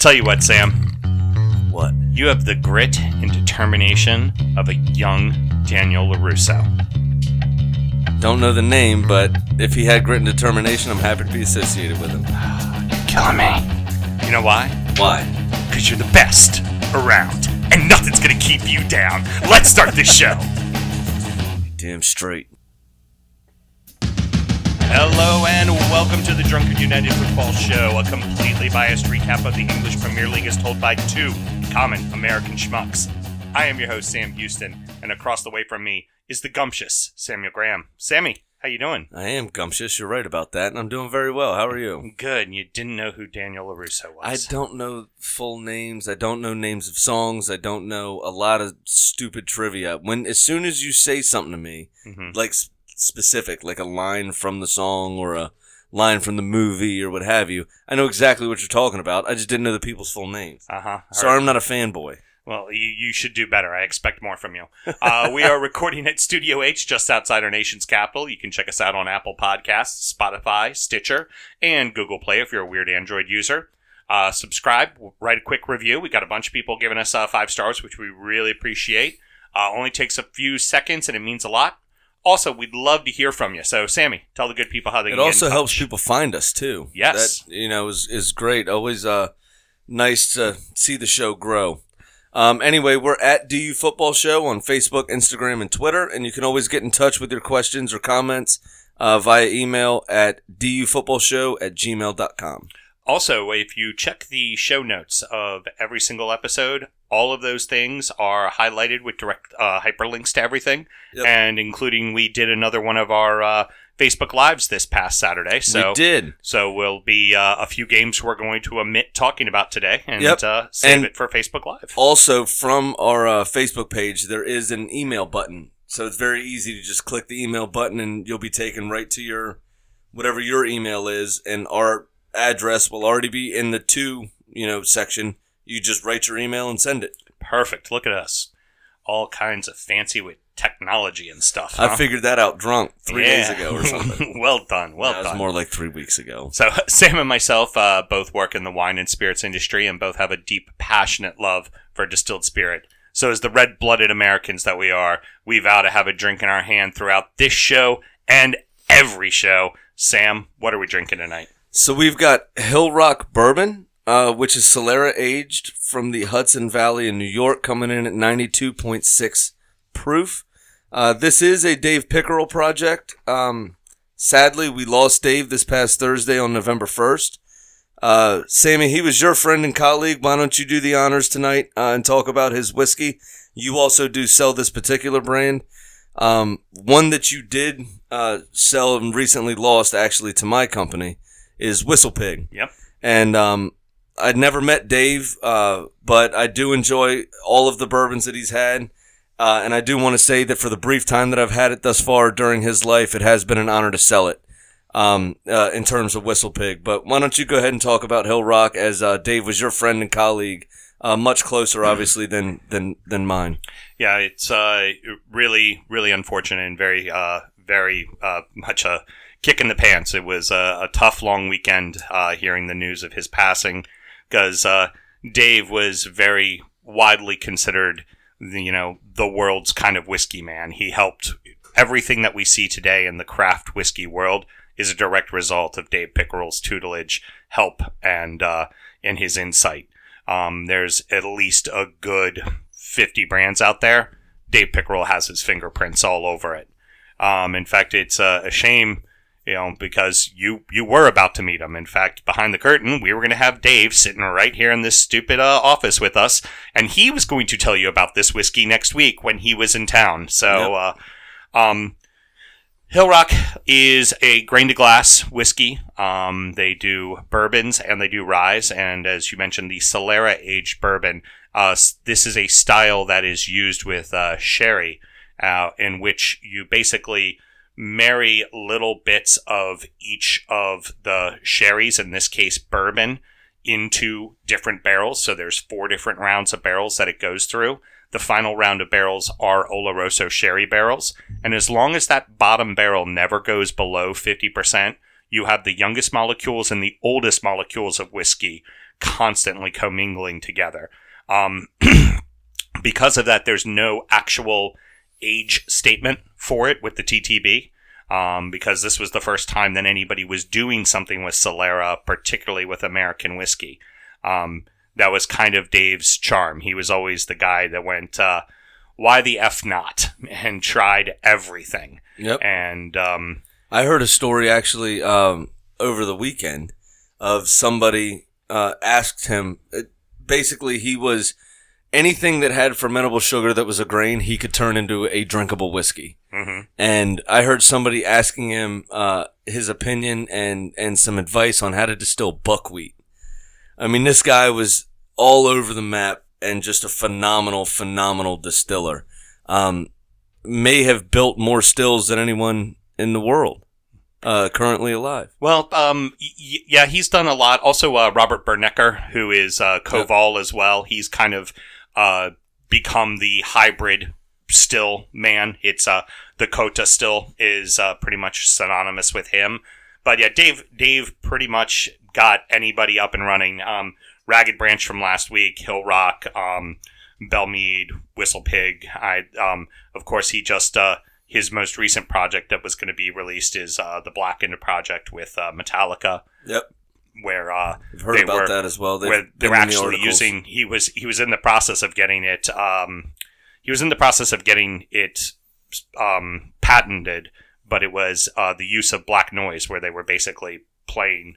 tell you what, Sam. What? You have the grit and determination of a young Daniel LaRusso. Don't know the name, but if he had grit and determination, I'm happy to be associated with him. You're killing me. You know why? Why? Because you're the best around, and nothing's going to keep you down. Let's start this show. Damn straight. Hello and welcome to the Drunken United Football Show, a completely biased recap of the English Premier League as told by two common American schmucks. I am your host, Sam Houston, and across the way from me is the gumptious Samuel Graham. Sammy, how you doing? I am gumptious, you're right about that, and I'm doing very well. How are you? Good, and you didn't know who Daniel LaRusso was. I don't know full names, I don't know names of songs, I don't know a lot of stupid trivia. As soon as you say something to me, like... specific, like a line from the song or a line from the movie or what have you. I know exactly what you're talking about. I just didn't know the people's full names. Sorry, right. I'm not a fanboy. Well, you should do better. I expect more from you. We are recording at Studio H just outside our nation's capital. You can check us out on Apple Podcasts, Spotify, Stitcher, and Google Play if you're a weird Android user. Subscribe, write a quick review. We got a bunch of people giving us 5 stars, which we really appreciate. Only takes a few seconds and it means a lot. Also, we'd love to hear from you. So, Sammy, tell the good people how they can get in touch. It also helps people find us, too. Yes. That, is great. Always nice to see the show grow. Anyway, we're at DU Football Show on Facebook, Instagram, and Twitter. And you can always get in touch with your questions or comments via email at dufootballshow@gmail.com. Also, if you check the show notes of every single episode, all of those things are highlighted with direct hyperlinks to everything, yep. And including we did another one of our Facebook Lives this past Saturday. So, we did. So we'll be a few games we're going to omit talking about today and save it for Facebook Live. Also, from our Facebook page, there is an email button. So it's very easy to just click the email button and you'll be taken right to whatever your email is, and our address will already be in the section. You just write your email and send it. Perfect. Look at us. All kinds of fancy with technology and stuff. Huh? I figured that out drunk 3 days ago or something. Well done. That was more like 3 weeks ago. So Sam and myself both work in the wine and spirits industry and both have a deep, passionate love for distilled spirit. So as the red-blooded Americans that we are, we vow to have a drink in our hand throughout this show and every show. Sam, what are we drinking tonight? So we've got Hillrock Bourbon. Which is Solera aged from the Hudson Valley in New York, coming in at 92.6 proof. This is a Dave Pickerell project. Sadly, we lost Dave this past Thursday on November 1st. Sammy, he was your friend and colleague. Why don't you do the honors tonight and talk about his whiskey? You also do sell this particular brand. One that you did sell and recently lost, actually, to my company is WhistlePig. Yep. And I'd never met Dave, but I do enjoy all of the bourbons that he's had. And I do want to say that for the brief time that I've had it thus far during his life, it has been an honor to sell it in terms of WhistlePig. But why don't you go ahead and talk about Hillrock, as Dave was your friend and colleague, much closer, obviously, than mine. Yeah, it's really, really unfortunate and very, very much a kick in the pants. It was a tough, long weekend hearing the news of his passing, because Dave was very widely considered, the world's kind of whiskey man. He helped everything that we see today in the craft whiskey world is a direct result of Dave Pickerell's tutelage, help, and his insight. There's at least a good 50 brands out there. Dave Pickerell has his fingerprints all over it. In fact, it's a shame. Because you were about to meet him. In fact, behind the curtain, we were going to have Dave sitting right here in this stupid office with us, and he was going to tell you about this whiskey next week when he was in town. So, yep. Hillrock is a grain-to-glass whiskey. They do bourbons and they do ryes, and as you mentioned, the Solera aged bourbon. This is a style that is used with sherry, in which you basically marry little bits of each of the sherries, in this case bourbon, into different barrels. So there's 4 different rounds of barrels that it goes through. The final round of barrels are Oloroso sherry barrels. And as long as that bottom barrel never goes below 50%, you have the youngest molecules and the oldest molecules of whiskey constantly commingling together. Because of that, there's no actual age statement for it with the TTB, because this was the first time that anybody was doing something with Solera, particularly with American whiskey. That was kind of Dave's charm. He was always the guy that went, why the F not? And tried everything. Yep. And I heard a story actually over the weekend of somebody asked him. Basically, he was anything that had fermentable sugar that was a grain, he could turn into a drinkable whiskey. Mm-hmm. And I heard somebody asking him his opinion and some advice on how to distill buckwheat. I mean, this guy was all over the map and just a phenomenal, phenomenal distiller. May have built more stills than anyone in the world currently alive. Well, yeah, he's done a lot. Also, Robert Bernecker, who is Koval as well, he's kind of become the hybrid still man. It's the Cota still is pretty much synonymous with him. But yeah, Dave pretty much got anybody up and running. Ragged Branch from last week, Hillrock, Belmead, WhistlePig. Of course, he just his most recent project that was going to be released is the Blackened project with Metallica. Yep. Where I've heard about that as well. Where they were actually using. He was in the process of getting it. He was in the process of getting it patented, but it was the use of black noise, where they were basically playing,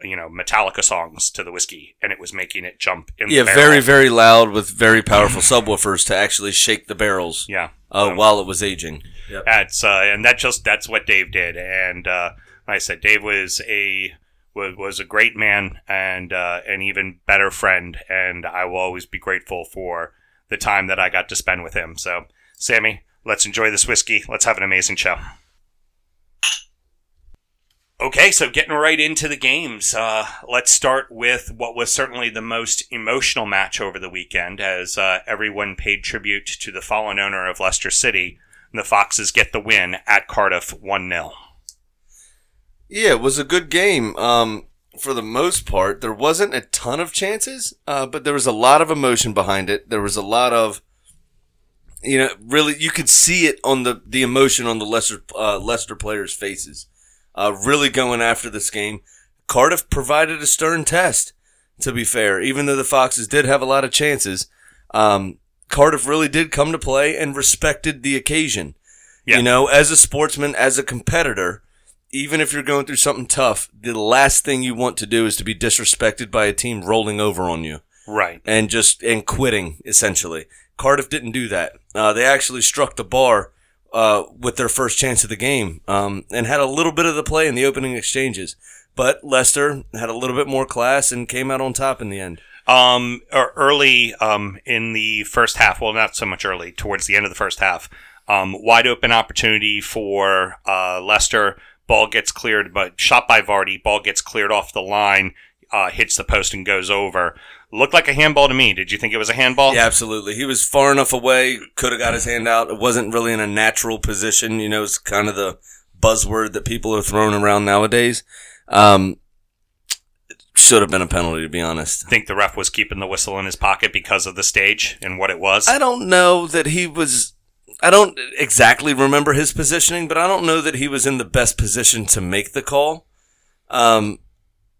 you know, Metallica songs to the whiskey, and it was making it jump in the barrel. Very, very loud with very powerful subwoofers to actually shake the barrels. Yeah, while it was aging. Yep. That's what Dave did, and like I said, Dave was a great man and an even better friend, and I will always be grateful for the time that I got to spend with him. So, Sammy, let's enjoy this whiskey. Let's have an amazing show. Okay, so getting right into the games, let's start with what was certainly the most emotional match over the weekend, as everyone paid tribute to the fallen owner of Leicester City, and the Foxes get the win at Cardiff 1-0. Yeah, it was a good game for the most part. There wasn't a ton of chances, but there was a lot of emotion behind it. There was a lot of, you know, really, you could see it on the emotion on the Leicester players' faces. Really going after this game. Cardiff provided a stern test, to be fair, even though the Foxes did have a lot of chances. Cardiff really did come to play and respected the occasion. Yeah. You know, as a sportsman, as a competitor, even if you're going through something tough, the last thing you want to do is to be disrespected by a team rolling over on you. Right. And quitting, essentially. Cardiff didn't do that. They actually struck the bar with their first chance of the game, and had a little bit of the play in the opening exchanges. But Leicester had a little bit more class and came out on top in the end. Early in the first half, well, not so much early, towards the end of the first half, wide open opportunity for Leicester. Ball gets cleared, but shot by Vardy. Ball gets cleared off the line, hits the post and goes over. Looked like a handball to me. Did you think it was a handball? Yeah, absolutely. He was far enough away, could have got his hand out. It wasn't really in a natural position. You know, it's kind of the buzzword that people are throwing around nowadays. It should have been a penalty, to be honest. I think the ref was keeping the whistle in his pocket because of the stage and what it was. I don't know that he was – I don't exactly remember his positioning, but I don't know that he was in the best position to make the call.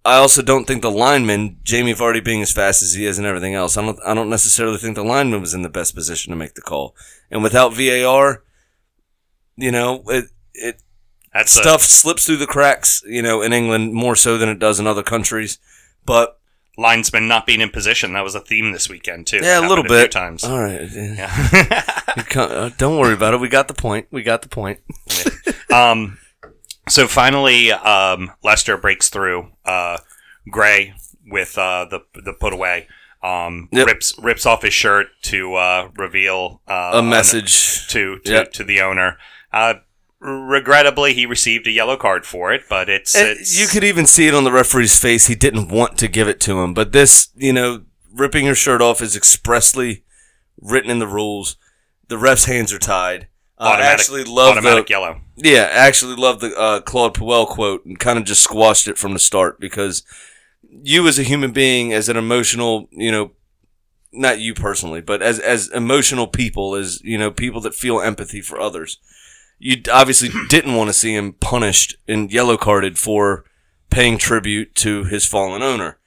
I also don't think the lineman, Jamie Vardy being as fast as he is and everything else, I don't necessarily think the lineman was in the best position to make the call. And without VAR, you know, slips through the cracks, you know, in England more so than it does in other countries. But linesmen not being in position, that was a theme this weekend too. Yeah, a little bit. A few times. All right. Yeah. Don't worry about it. We got the point. So finally, Leicester breaks through. Gray with the put away, rips off his shirt to reveal a message to the owner. Regrettably, he received a yellow card for it, but it's you could even see it on the referee's face. He didn't want to give it to him, but this, you know, ripping your shirt off is expressly written in the rules. The ref's hands are tied. I actually love the yellow. Yeah, I actually love the Claude Puel quote and kind of just squashed it from the start because you as a human being, as an emotional, you know, not you personally, but as emotional people, as, you know, people that feel empathy for others, you obviously didn't want to see him punished and yellow carded for paying tribute to his fallen owner.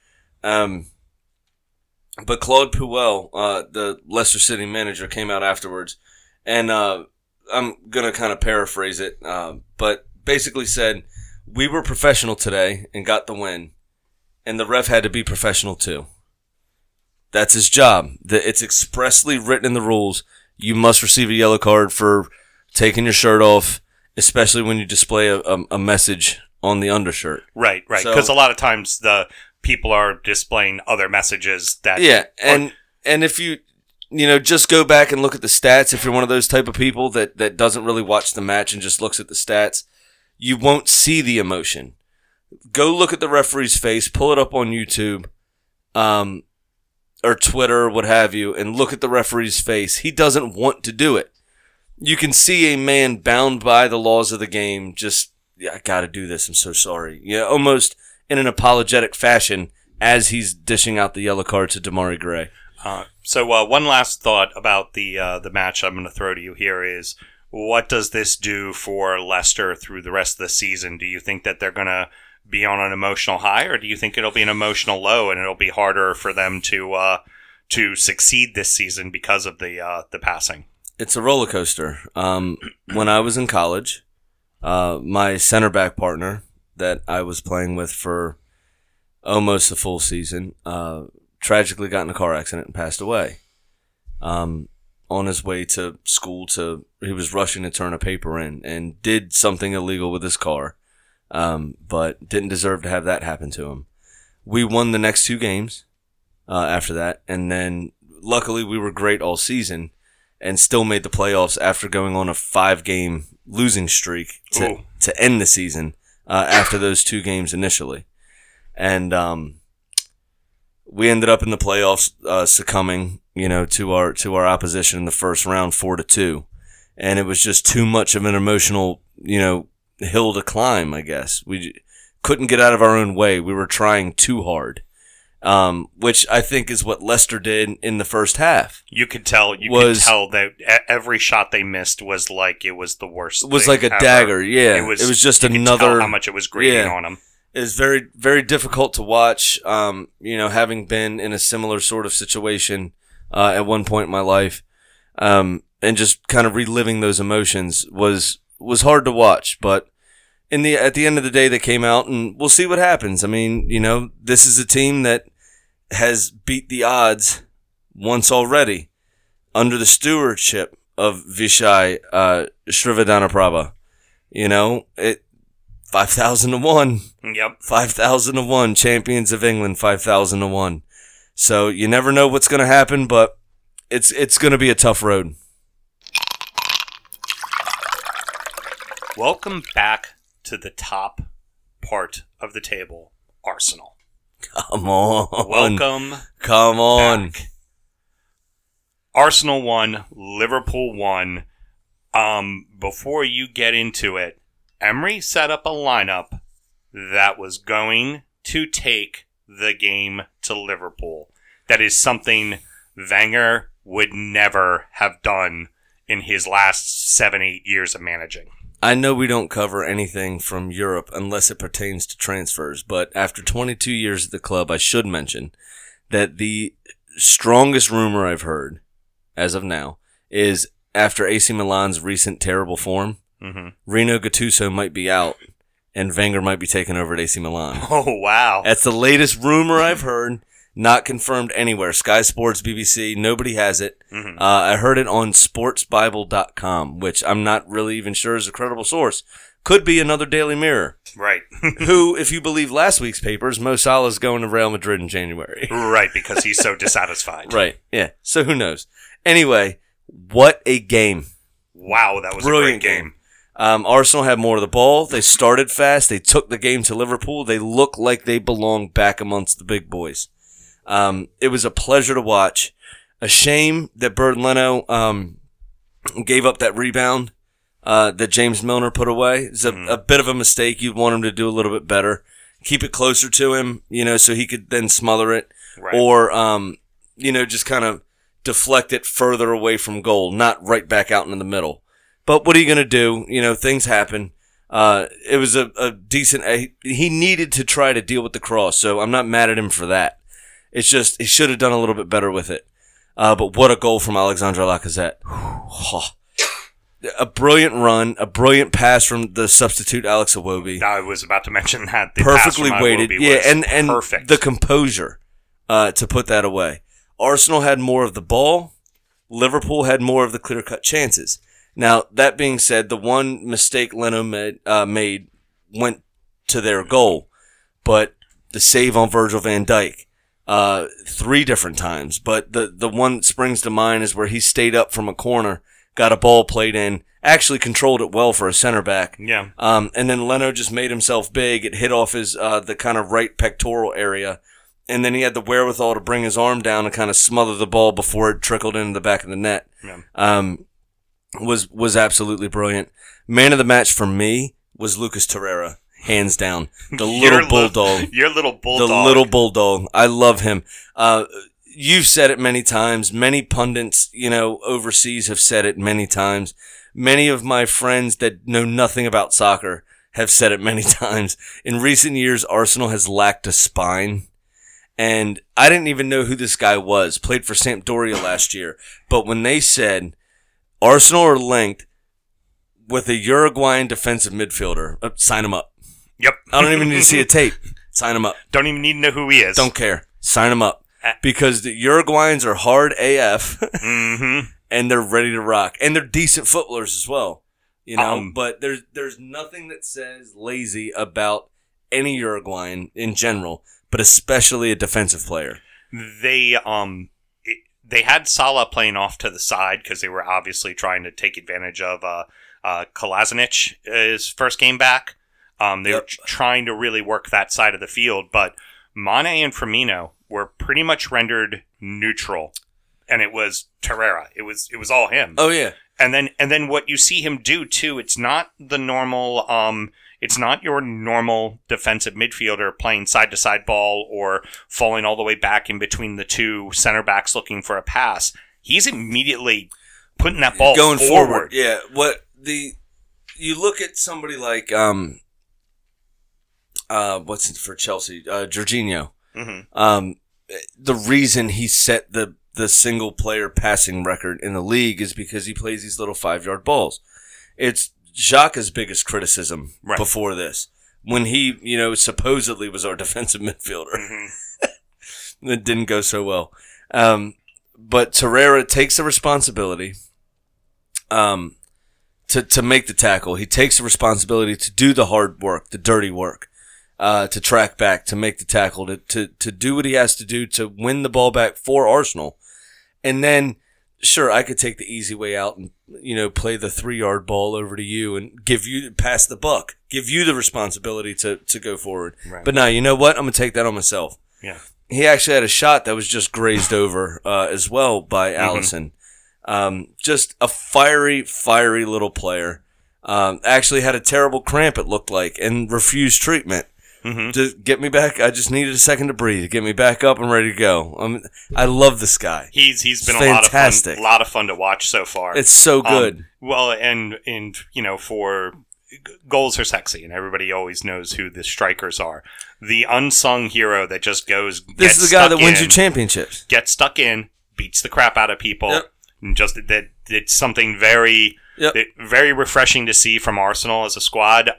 But Claude Puel, the Leicester City manager, came out afterwards, and I'm going to kind of paraphrase it, but basically said, we were professional today and got the win, and the ref had to be professional too. That's his job. It's expressly written in the rules. You must receive a yellow card for taking your shirt off, especially when you display a message on the undershirt. Right, right. Because so, a lot of times the people are displaying other messages that... Yeah, and if you... You know, just go back and look at the stats. If you're one of those type of people that doesn't really watch the match and just looks at the stats, you won't see the emotion. Go look at the referee's face, pull it up on YouTube, or Twitter, or what have you, and look at the referee's face. He doesn't want to do it. You can see a man bound by the laws of the game, just, yeah, I got to do this, I'm so sorry. Yeah, almost in an apologetic fashion as he's dishing out the yellow card to Demarai Gray. So one last thought about the match I'm going to throw to you here is, what does this do for Leicester through the rest of the season? Do you think that they're going to be on an emotional high, or do you think it'll be an emotional low and it'll be harder for them to succeed this season because of the passing? It's a roller coaster. When I was in college, my center back partner that I was playing with for almost a full season, tragically got in a car accident and passed away. On his way to school, he was rushing to turn a paper in and did something illegal with his car, but didn't deserve to have that happen to him. We won the next two games after that, and then luckily we were great all season and still made the playoffs after going on a 5-game losing streak to end the season after those two games initially. And... we ended up in the playoffs, succumbing, you know, to our opposition in the first round, 4-2, and it was just too much of an emotional, you know, hill to climb. I guess we couldn't get out of our own way. We were trying too hard, which I think is what Leicester did in the first half. You could tell that every shot they missed was like it was the worst. It was like a dagger. Yeah, it was just another. You could tell how much it was grating on them. Is very, very difficult to watch, you know, having been in a similar sort of situation at one point in my life, and just kind of reliving those emotions was hard to watch. But at the end of the day, they came out, and we'll see what happens. I mean, you know, this is a team that has beat the odds once already under the stewardship of Vichai Srivaddhanaprabha. You know, 5,000 to 1. Yep. 5,000 to 1. Champions of England, 5,000 to 1. So you never know what's going to happen, but it's going to be a tough road. Welcome back to the top part of the table, Arsenal. Come on. Welcome. Come on. Back. Arsenal won. Liverpool won. Before you get into it, Emery set up a lineup that was going to take the game to Liverpool. That is something Wenger would never have done in his last 7-8 years of managing. I know we don't cover anything from Europe unless it pertains to transfers, but after 22 years at the club, I should mention that the strongest rumor I've heard as of now is after AC Milan's recent terrible form, mm-hmm. Reno Gattuso might be out, and Wenger might be taking over at AC Milan. Oh, wow. That's the latest rumor I've heard, not confirmed anywhere. Sky Sports, BBC, nobody has it. Mm-hmm. I heard it on sportsbible.com, which I'm not really even sure is a credible source. Could be another Daily Mirror. Right. Who, if you believe last week's papers, Mo Salah's going to Real Madrid in January. Right, because he's so dissatisfied. Right, yeah. So who knows? Anyway, what a game. Wow, that was brilliant, a great game. Arsenal had more of the ball. They started fast. They took the game to Liverpool. They look like they belong back amongst the big boys. It was a pleasure to watch. A shame that Bernd Leno gave up that rebound that James Milner put away. It's a bit of a mistake. You'd want him to do a little bit better. keep it closer to him, you know, so he could then smother it, right. Or, you know, just kind of deflect it further away from goal, not right back out in the middle. But what are you going to do? You know, things happen. It was he needed to try to deal with the cross, so I'm not mad at him for that. It's just, he should have done a little bit better with it. But what a goal from Alexandre Lacazette. Oh. A brilliant run, a brilliant pass from the substitute Alex Iwobi. I was about to mention that. The perfectly pass from weighted. Iwobi was and perfect. The composure to put that away. Arsenal had more of the ball. Liverpool had more of the clear-cut chances. Now, that being said, the one mistake Leno made went to their goal. But the save on Virgil van Dijk, three different times. But the one that springs to mind is where he stayed up from a corner, got a ball played in, actually controlled it well for a center back. Yeah. And then Leno just made himself big. It hit off his the kind of right pectoral area. And then he had the wherewithal to bring his arm down and kind of smother the ball before it trickled into the back of the net. Yeah. Was absolutely brilliant. Man of the match for me was Lucas Torreira, hands down. The little bulldog. Your little bulldog. The little bulldog. I love him. You've said it many times. Many pundits, you know, overseas have said it many times. Many of my friends that know nothing about soccer have said it many times. In recent years, Arsenal has lacked a spine. And I didn't even know who this guy was. Played for Sampdoria last year. But when they said Arsenal are linked with a Uruguayan defensive midfielder, sign him up. Yep. I don't even need to see a tape. Sign him up. Don't even need to know who he is. Don't care. Sign him up. Because the Uruguayans are hard AF, mm-hmm. and they're ready to rock, and they're decent footballers as well, you know. But there's nothing that says lazy about any Uruguayan in general, but especially a defensive player. They had Salah playing off to the side because they were obviously trying to take advantage of Kolasinac, his first game back. They were trying to really work that side of the field, but Mane and Firmino were pretty much rendered neutral, and it was Torreira. It was all him. Oh yeah. And then what you see him do too, it's not the normal it's not your normal defensive midfielder playing side to side ball or falling all the way back in between the two center backs looking for a pass. He's immediately putting that ball going forward. Yeah. You look at somebody like what's for Chelsea? Jorginho. Mm-hmm. The reason he set the single player passing record in the league is because he plays these little 5-yard balls. It's Xhaka's biggest criticism before this, when he, you know, supposedly was our defensive midfielder. Mm-hmm. It didn't go so well. But Torreira takes the responsibility to make the tackle. He takes the responsibility to do the hard work, the dirty work. To track back, to make the tackle, to do what he has to do to win the ball back for Arsenal. And then, sure, I could take the easy way out and, you know, play the 3-yard ball over to you and give you, pass the buck, give you the responsibility to go forward. Right. But now, you know what? I'm going to take that on myself. Yeah. He actually had a shot that was just grazed over as well by Alisson. Just a fiery, fiery little player. Actually had a terrible cramp, it looked like, and refused treatment. Mm-hmm. Just get me back. I just needed a second to breathe. Get me back up. I'm ready to go. I love this guy. He's been fantastic. a lot of fun to watch so far. It's so good. Well, and you know, for goals are sexy, and everybody always knows who the strikers are. The unsung hero that just goes. This is the guy that wins you championships. Gets stuck in, beats the crap out of people. Yep. And just that it's something very. Yep. Very refreshing to see from Arsenal as a squad.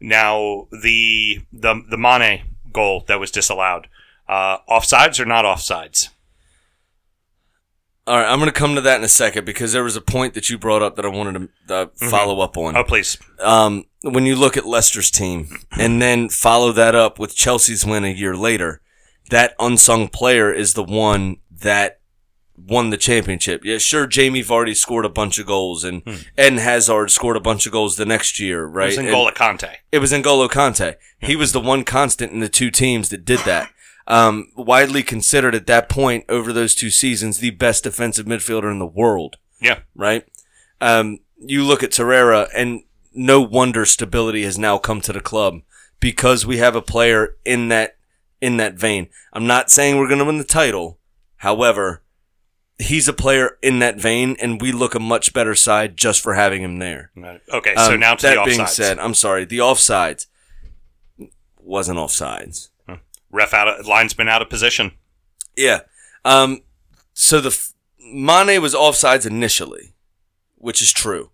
Now the Mane goal that was disallowed, offsides or not offsides? All right, I'm going to come to that in a second because there was a point that you brought up that I wanted to follow up on. Oh, please. When you look at Leicester's team and then follow that up with Chelsea's win a year later, that unsung player is the one that won the championship. Yeah, sure, Jamie Vardy scored a bunch of goals, and Eden Hazard scored a bunch of goals the next year, right? It was N'Golo Kanté. He was the one constant in the two teams that did that. Widely considered at that point over those two seasons the best defensive midfielder in the world. Yeah. Right? You look at Torreira, and no wonder stability has now come to the club. because we have a player in that vein. I'm not saying we're going to win the title. However, he's a player in that vein, and we look a much better side just for having him there. Right. Okay, so now to the offsides. That being said, I'm sorry, the offsides wasn't offsides. Huh. Ref out of linesman out of position. Yeah. So Mane was offsides initially, which is true.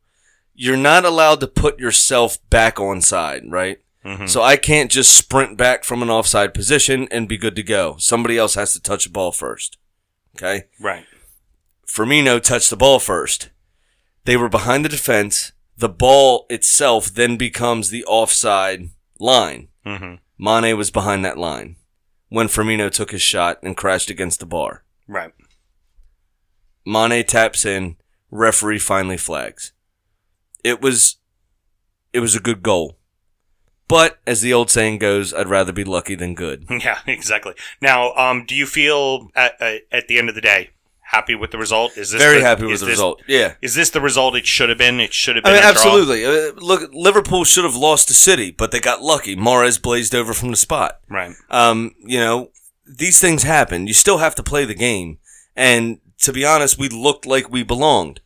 You're not allowed to put yourself back onside, right? Mm-hmm. So I can't just sprint back from an offside position and be good to go. Somebody else has to touch the ball first. Okay? Right. Firmino touched the ball first. They were behind the defense. The ball itself then becomes the offside line. Mm-hmm. Mane was behind that line when Firmino took his shot and crashed against the bar. Right. Mane taps in. Referee finally flags. It was a good goal. But, as the old saying goes, I'd rather be lucky than good. Yeah, exactly. Now, do you feel, at the end of the day, happy with the result? Very happy with the result, yeah. Is this the result it should have been? It should have been a draw? Absolutely. Look, Liverpool should have lost to City, but they got lucky. Mahrez blazed over from the spot. Right. These things happen. You still have to play the game. And, to be honest, we looked like we belonged.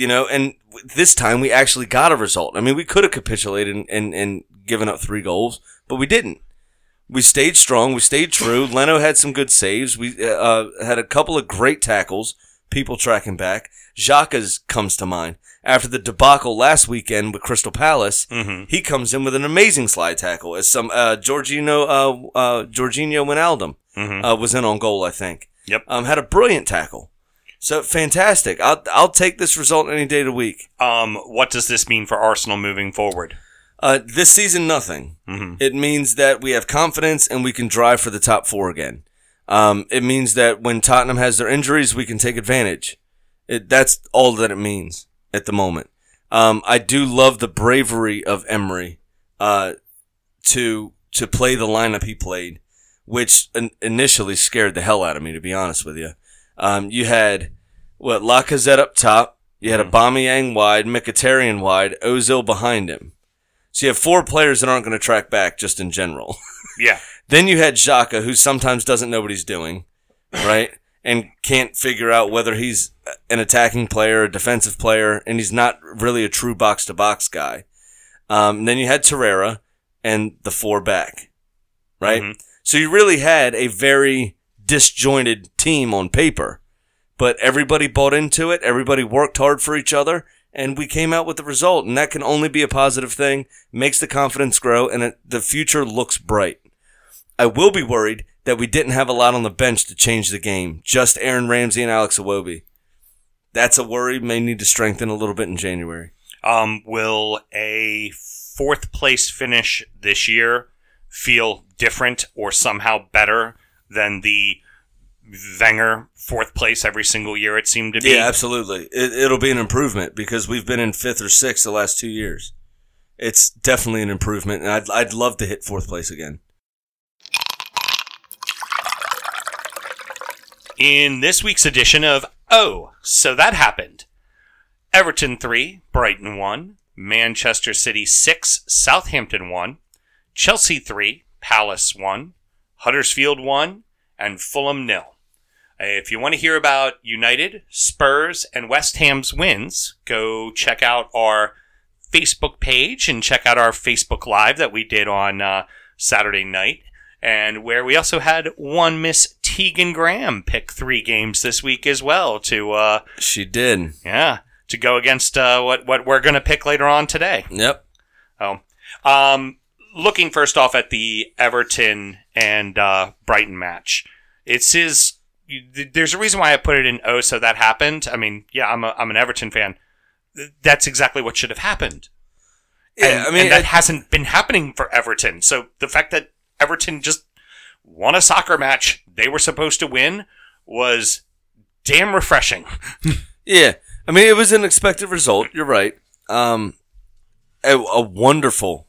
And this time we actually got a result. I mean, we could have capitulated and given up 3 goals, but we didn't. We stayed strong. We stayed true. Leno had some good saves. We had a couple of great tackles, people tracking back. Xhaka's comes to mind. After the debacle last weekend with Crystal Palace, He comes in with an amazing slide tackle as some Jorginho Wijnaldum was in on goal, I think. Yep. Had a brilliant tackle. So, fantastic. I'll take this result any day of the week. What does this mean for Arsenal moving forward? This season, nothing. Mm-hmm. It means that we have confidence and we can drive for the top 4 again. It means that when Tottenham has their injuries, we can take advantage. That's all that it means at the moment. I do love the bravery of Emery to play the lineup he played, which initially scared the hell out of me, to be honest with you. You had Lacazette up top. You had Aubameyang wide, Mkhitaryan wide, Ozil behind him. So you have 4 players that aren't going to track back just in general. Yeah. Then you had Xhaka, who sometimes doesn't know what he's doing, right? And can't figure out whether he's an attacking player, a defensive player, and he's not really a true box-to-box guy. Then you had Torreira and the 4 back, right? Mm-hmm. So you really had a very disjointed team on paper, but everybody bought into it, everybody worked hard for each other, and we came out with the result, and that can only be a positive thing. Makes the confidence grow, and the future looks bright. I will be worried that we didn't have a lot on the bench to change the game, just Aaron Ramsey and Alex Iwobi. That's a worry. May need to strengthen a little bit in January. Will a 4th place finish this year feel different or somehow better than the Wenger 4th place every single year it seemed to be? Yeah, absolutely. It'll be an improvement because we've been in 5th or 6th the last 2 years. It's definitely an improvement, and I'd love to hit 4th place again. In this week's edition of Oh, So That Happened, Everton 3, Brighton 1, Manchester City 6, Southampton 1, Chelsea 3, Palace 1, Huddersfield 1, and Fulham 0. If you want to hear about United, Spurs, and West Ham's wins, go check out our Facebook page and check out our Facebook Live that we did on Saturday night, and where we also had one Miss Tegan Graham pick 3 games this week as well. She did. Yeah, to go against what we're going to pick later on today. Yep. Looking first off at the Everton and Brighton match, there's a reason why I put it in Oh, So That Happened. I mean, yeah, I'm an Everton fan. That's exactly what should have happened. Yeah, that hasn't been happening for Everton. So the fact that Everton just won a soccer match they were supposed to win was damn refreshing. Yeah, it was an expected result. You're right. A wonderful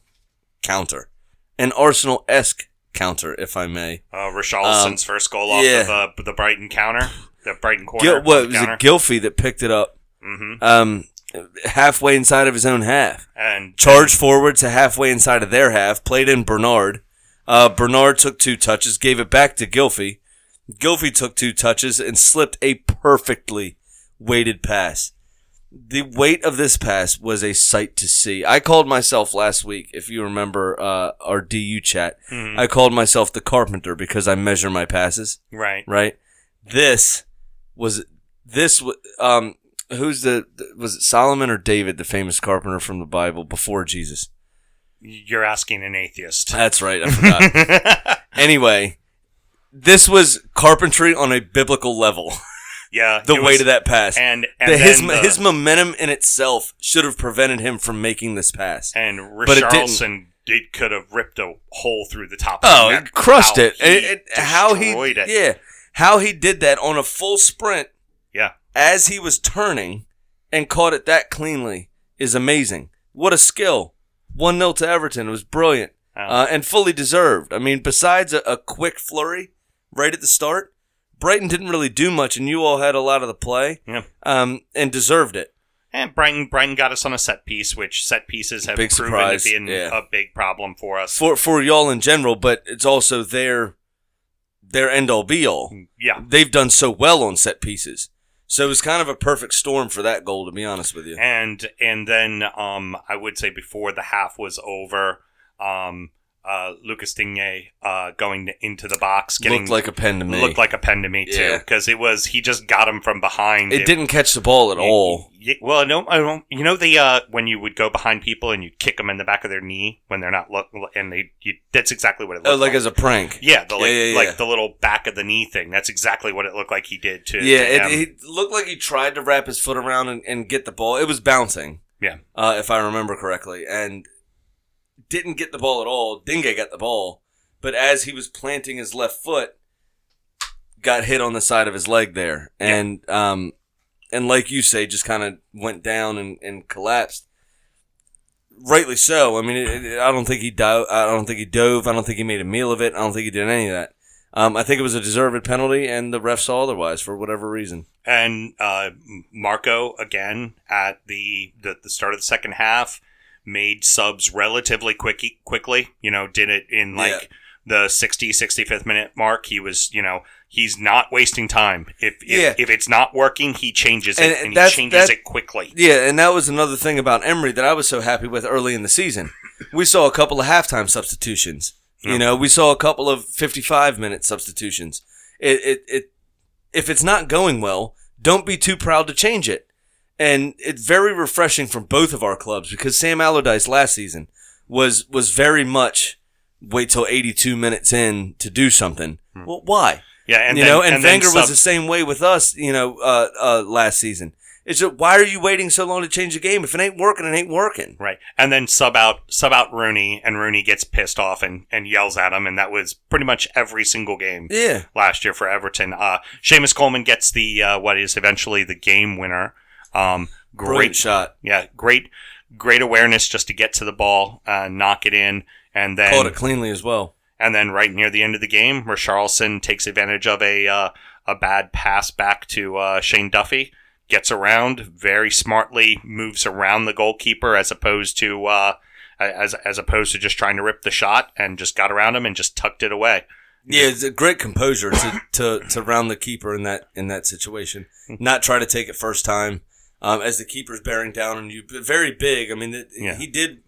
counter, an Arsenal-esque counter, if I may. Richarlison's first goal off of the Brighton corner. What was it? Gylfi that picked it up. Mm-hmm. halfway inside of his own half. And charged forward to halfway inside of their half, played in Bernard. Bernard took two touches, gave it back to Gylfi. Gylfi took two touches and slipped a perfectly weighted pass. The weight of this pass was a sight to see. I called myself last week, if you remember our DU chat, I called myself the carpenter because I measure my passes. Right? This was was it Solomon or David, the famous carpenter from the Bible before Jesus? You're asking an atheist. That's right. I forgot. Anyway, this was carpentry on a biblical level. Yeah. The weight of that pass. And his momentum in itself should have prevented him from making this pass. And Richarlison, it could have ripped a hole through the top of it. Oh, crushed it. How he destroyed it. Yeah. How he did that on a full sprint. Yeah. As he was turning and caught it that cleanly is amazing. What a skill. 1-0 to Everton. It was brilliant and fully deserved. I mean, besides a quick flurry right at the start, Brighton didn't really do much, and you all had a lot of the play and deserved it. And Brighton got us on a set piece, which set pieces have proven to be a big problem for us. For y'all in general, but it's also their end-all be-all. Yeah. They've done so well on set pieces. So it was kind of a perfect storm for that goal, to be honest with you. And then I would say before the half was over, Lucas Digne going into the box looked like a pen to me too, because he just got him from behind. It didn't catch the ball at all. Well, no, I don't. You know when you would go behind people and you kick them in the back of their knee when they're not looking, that's exactly what it looked like. Like as a prank. Yeah, like the little back of the knee thing. That's exactly what it looked like he did too. Yeah, it looked like he tried to wrap his foot around and get the ball. It was bouncing. Yeah, if I remember correctly, and didn't get the ball at all. Digne got the ball, but as he was planting his left foot, got hit on the side of his leg there. And like you say, just kind of went down and collapsed. Rightly so. I mean, I don't think he dove. I don't think he made a meal of it. I don't think he did any of that. I think it was a deserved penalty, and the ref saw otherwise for whatever reason. And Marco, again, at the start of the second half, made subs relatively quickly, did it in the 65th minute mark. He was, he's not wasting time. If it's not working, he changes it, and he changes it quickly. Yeah, and that was another thing about Emery that I was so happy with early in the season. We saw a couple of halftime substitutions. Yeah. We saw a couple of 55-minute substitutions. If it's not going well, don't be too proud to change it. And it's very refreshing from both of our clubs because Sam Allardyce last season was very much wait till 82 minutes in to do something. Well, why? Yeah, and Wenger was the same way with us. Last season. It's just, why are you waiting so long to change the game? If it ain't working, it ain't working. Right, and then sub out Rooney, and Rooney gets pissed off and yells at him, and that was pretty much every single game last year for Everton. Seamus Coleman gets the what is eventually the game winner. Great shot. Yeah, great awareness just to get to the ball, knock it in, and then caught it cleanly as well. And then right near the end of the game, Richarlison takes advantage of a bad pass back to Shane Duffy, gets around, very smartly moves around the goalkeeper as opposed to just trying to rip the shot, and just got around him and just tucked it away. Yeah, it's a great composure to round the keeper in that situation, not try to take it first time. As the keeper's bearing down on you, very big. I mean, he did,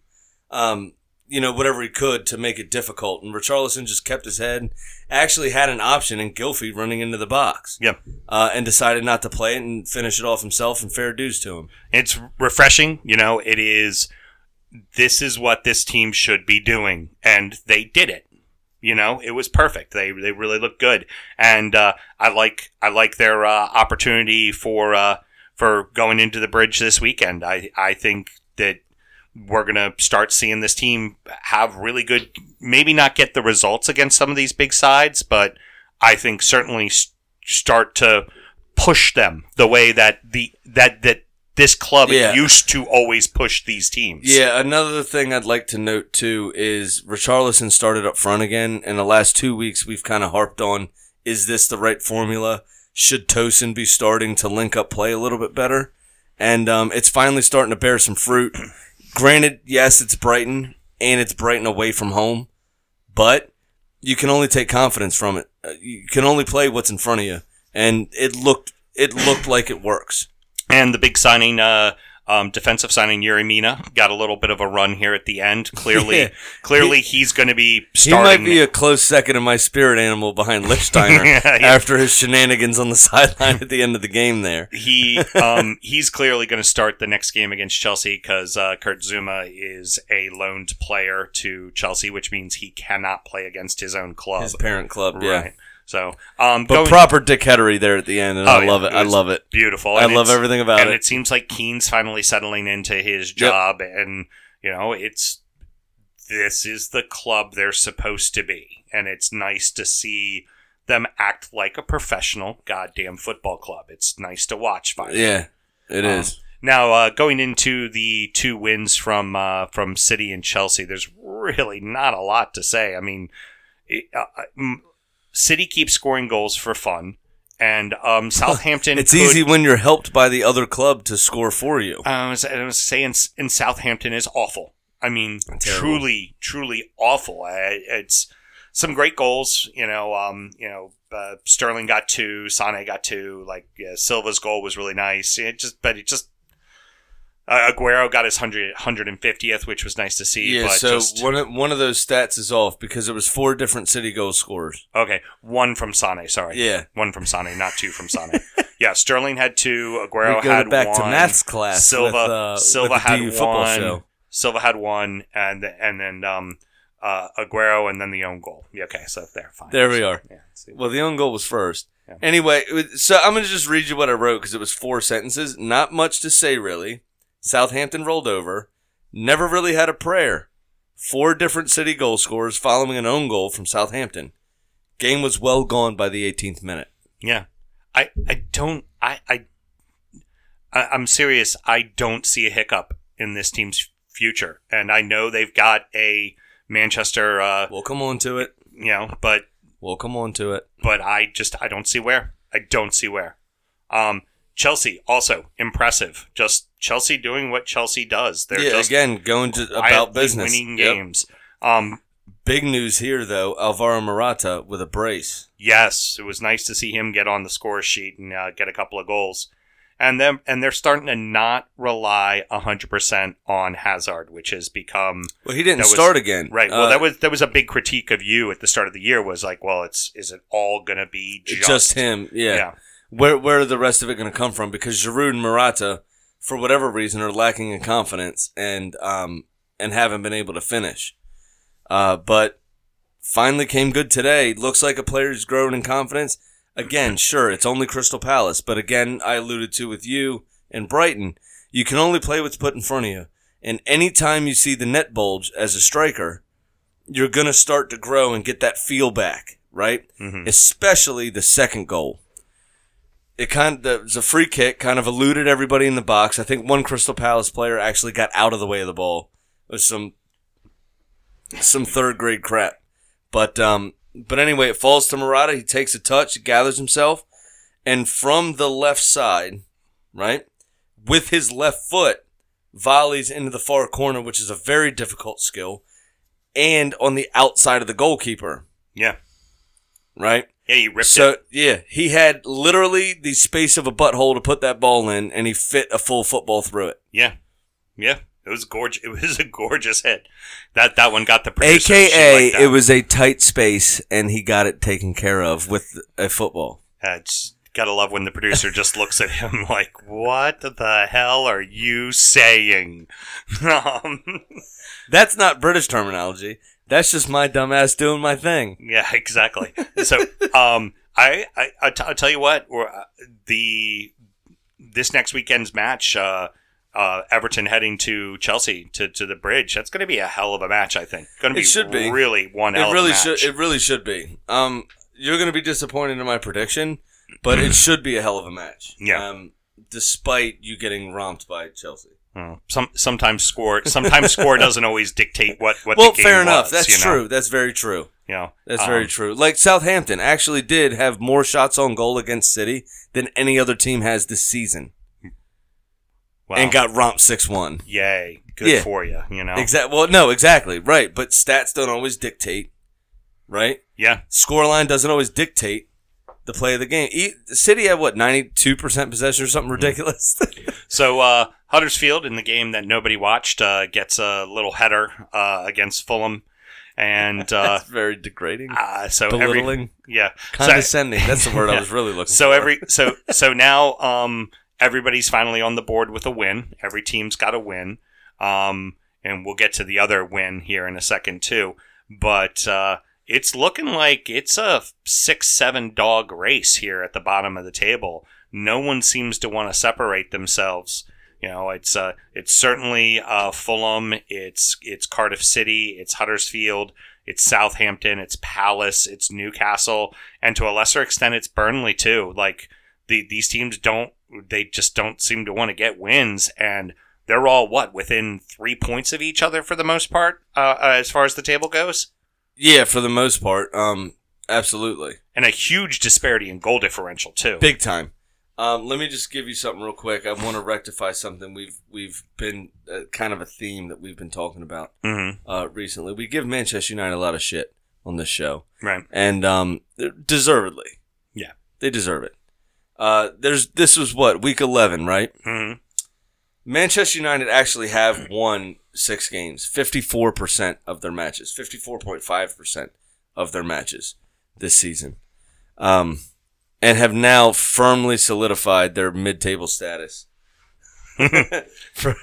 whatever he could to make it difficult. And Richarlison just kept his head, actually had an option in Gylfi running into the box. Yep. And decided not to play it and finish it off himself, and fair dues to him. It's refreshing. It is, this is what this team should be doing. And they did it. It was perfect. They really looked good. And, I like their, opportunity for going into the bridge this weekend. I think that we're going to start seeing this team have really good, maybe not get the results against some of these big sides, but I think certainly start to push them the way that that this club used to always push these teams. Yeah, another thing I'd like to note too is Richarlison started up front again, and the last 2 weeks we've kind of harped on, is this the right formula? Should Tosin be starting to link up play a little bit better? and it's finally starting to bear some fruit. Granted, yes, it's Brighton, and it's Brighton away from home, but you can only take confidence from it. You can only play what's in front of you, and it looked like it works. And the big signing, defensive signing, Yuri Mina, got a little bit of a run here at the end. Clearly, yeah. He's going to be starting. He might be a close second in my spirit animal behind Lichtsteiner after his shenanigans on the sideline at the end of the game there. He's clearly going to start the next game against Chelsea because Kurt Zouma is a loaned player to Chelsea, which means he cannot play against his own club. His parent club, right. Yeah. So, but proper dickheadery there at the end, and I love it. Beautiful. I love everything about it. And it seems like Keane's finally settling into his job, and you know, this is the club they're supposed to be, and it's nice to see them act like a professional goddamn football club. It's nice to watch finally. Yeah, it is. Now, going into the two wins from City and Chelsea, there's really not a lot to say. I mean, City keeps scoring goals for fun, and Southampton... It's easy when you're helped by the other club to score for you. I was saying, and Southampton is awful. I mean, truly, truly awful. It's some great goals. Sterling got two, Sané got two. Silva's goal was really nice. Aguero got his 150th, which was nice to see. Yeah, but so one of those stats is off because it was four different City goal scorers. Okay, one from Sané, sorry. Yeah. One from Sané, not two from Sané. Yeah, Sterling had two, Aguero had back one. Back to maths class Silva with the DU had one. Show. Silva had one, and then Aguero, and then the own goal. Yeah, okay, so there, fine. There we are. Yeah, well, the own goal was first. Yeah. Anyway, so I'm going to just read you what I wrote because it was four sentences. Not much to say, really. Southampton rolled over, never really had a prayer. Four different City goal scorers following an own goal from Southampton. Game was well gone by the 18th minute. Yeah. I'm serious. I don't see a hiccup in this team's future. And I know they've got a Manchester... we'll come on to it. You know, but... We'll come on to it. But I don't see where. I don't see where. Chelsea, also impressive. Just Chelsea doing what Chelsea does. They're just again, going to about business. Winning games. Big news here, though, Alvaro Morata with a brace. Yes, it was nice to see him get on the score sheet and get a couple of goals. And they're starting to not rely 100% on Hazard, which has become... Well, he didn't start again. Right. Well, that was a big critique of you at the start of the year was like, well, is it all going to be just him? Yeah. Where are the rest of it going to come from? Because Giroud and Morata, for whatever reason, are lacking in confidence and haven't been able to finish. But finally came good today. Looks like a player who's growing in confidence. Again, sure, it's only Crystal Palace. But again, I alluded to with you and Brighton, you can only play what's put in front of you. And any time you see the net bulge as a striker, you're going to start to grow and get that feel back, right? Mm-hmm. Especially the second goal. It was a free kick, kind of eluded everybody in the box. I think one Crystal Palace player actually got out of the way of the ball. It was some third-grade crap. But anyway, it falls to Morata. He takes a touch, gathers himself, and from the left side, right, with his left foot, volleys into the far corner, which is a very difficult skill, and on the outside of the goalkeeper. Yeah. Right? Yeah, he ripped it. Yeah, he had literally the space of a butthole to put that ball in, and he fit a full football through it. Yeah. Yeah. It was gorgeous. It was a gorgeous hit. That one got the producer. AKA, it was a tight space, and he got it taken care of with a football. Gotta love when the producer just looks at him like, what the hell are you saying? That's not British terminology. That's just my dumbass doing my thing. Yeah, exactly. So, I'll tell you what. This next weekend's match, Everton heading to Chelsea to the Bridge. That's going to be a hell of a match. I think. It should be really one hell of a match. It really should be. You're going to be disappointed in my prediction, but it should be a hell of a match. Yeah. Despite you getting romped by Chelsea. Oh, sometimes score doesn't always dictate what the game fair enough. Was, that's true. That's very true. Yeah. That's very true. Like Southampton actually did have more shots on goal against City than any other team has this season. Wow. And got romped 6-1. Yay. Good for you, you know? Well, no, exactly. Right. But stats don't always dictate, right? Yeah. Scoreline doesn't always dictate the play of the game. City had, what, 92% possession or something ridiculous? So, Huddersfield, in the game that nobody watched, gets a little header against Fulham. And that's very degrading, so belittling, condescending. That's the word I was really looking for. So now everybody's finally on the board with a win. Every team's got a win, and we'll get to the other win here in a second too. But it's looking like it's a 6-7 dog race here at the bottom of the table. No one seems to want to separate themselves. You know, it's certainly Fulham, it's Cardiff City, it's Huddersfield, it's Southampton, it's Palace, it's Newcastle, and to a lesser extent, it's Burnley too. Like these teams just don't seem to want to get wins, and they're all within 3 points of each other for the most part, as far as the table goes. Yeah, for the most part, absolutely, and a huge disparity in goal differential too, big time. Let me just give you something real quick. I want to rectify something. We've been kind of a theme that we've been talking about recently. We give Manchester United a lot of shit on this show, right? And deservedly, yeah, they deserve it. This was week 11, right? Mm-hmm. Manchester United actually have won 6 games, 54% of their matches, 54.5% of their matches this season. And have now firmly solidified their mid-table status for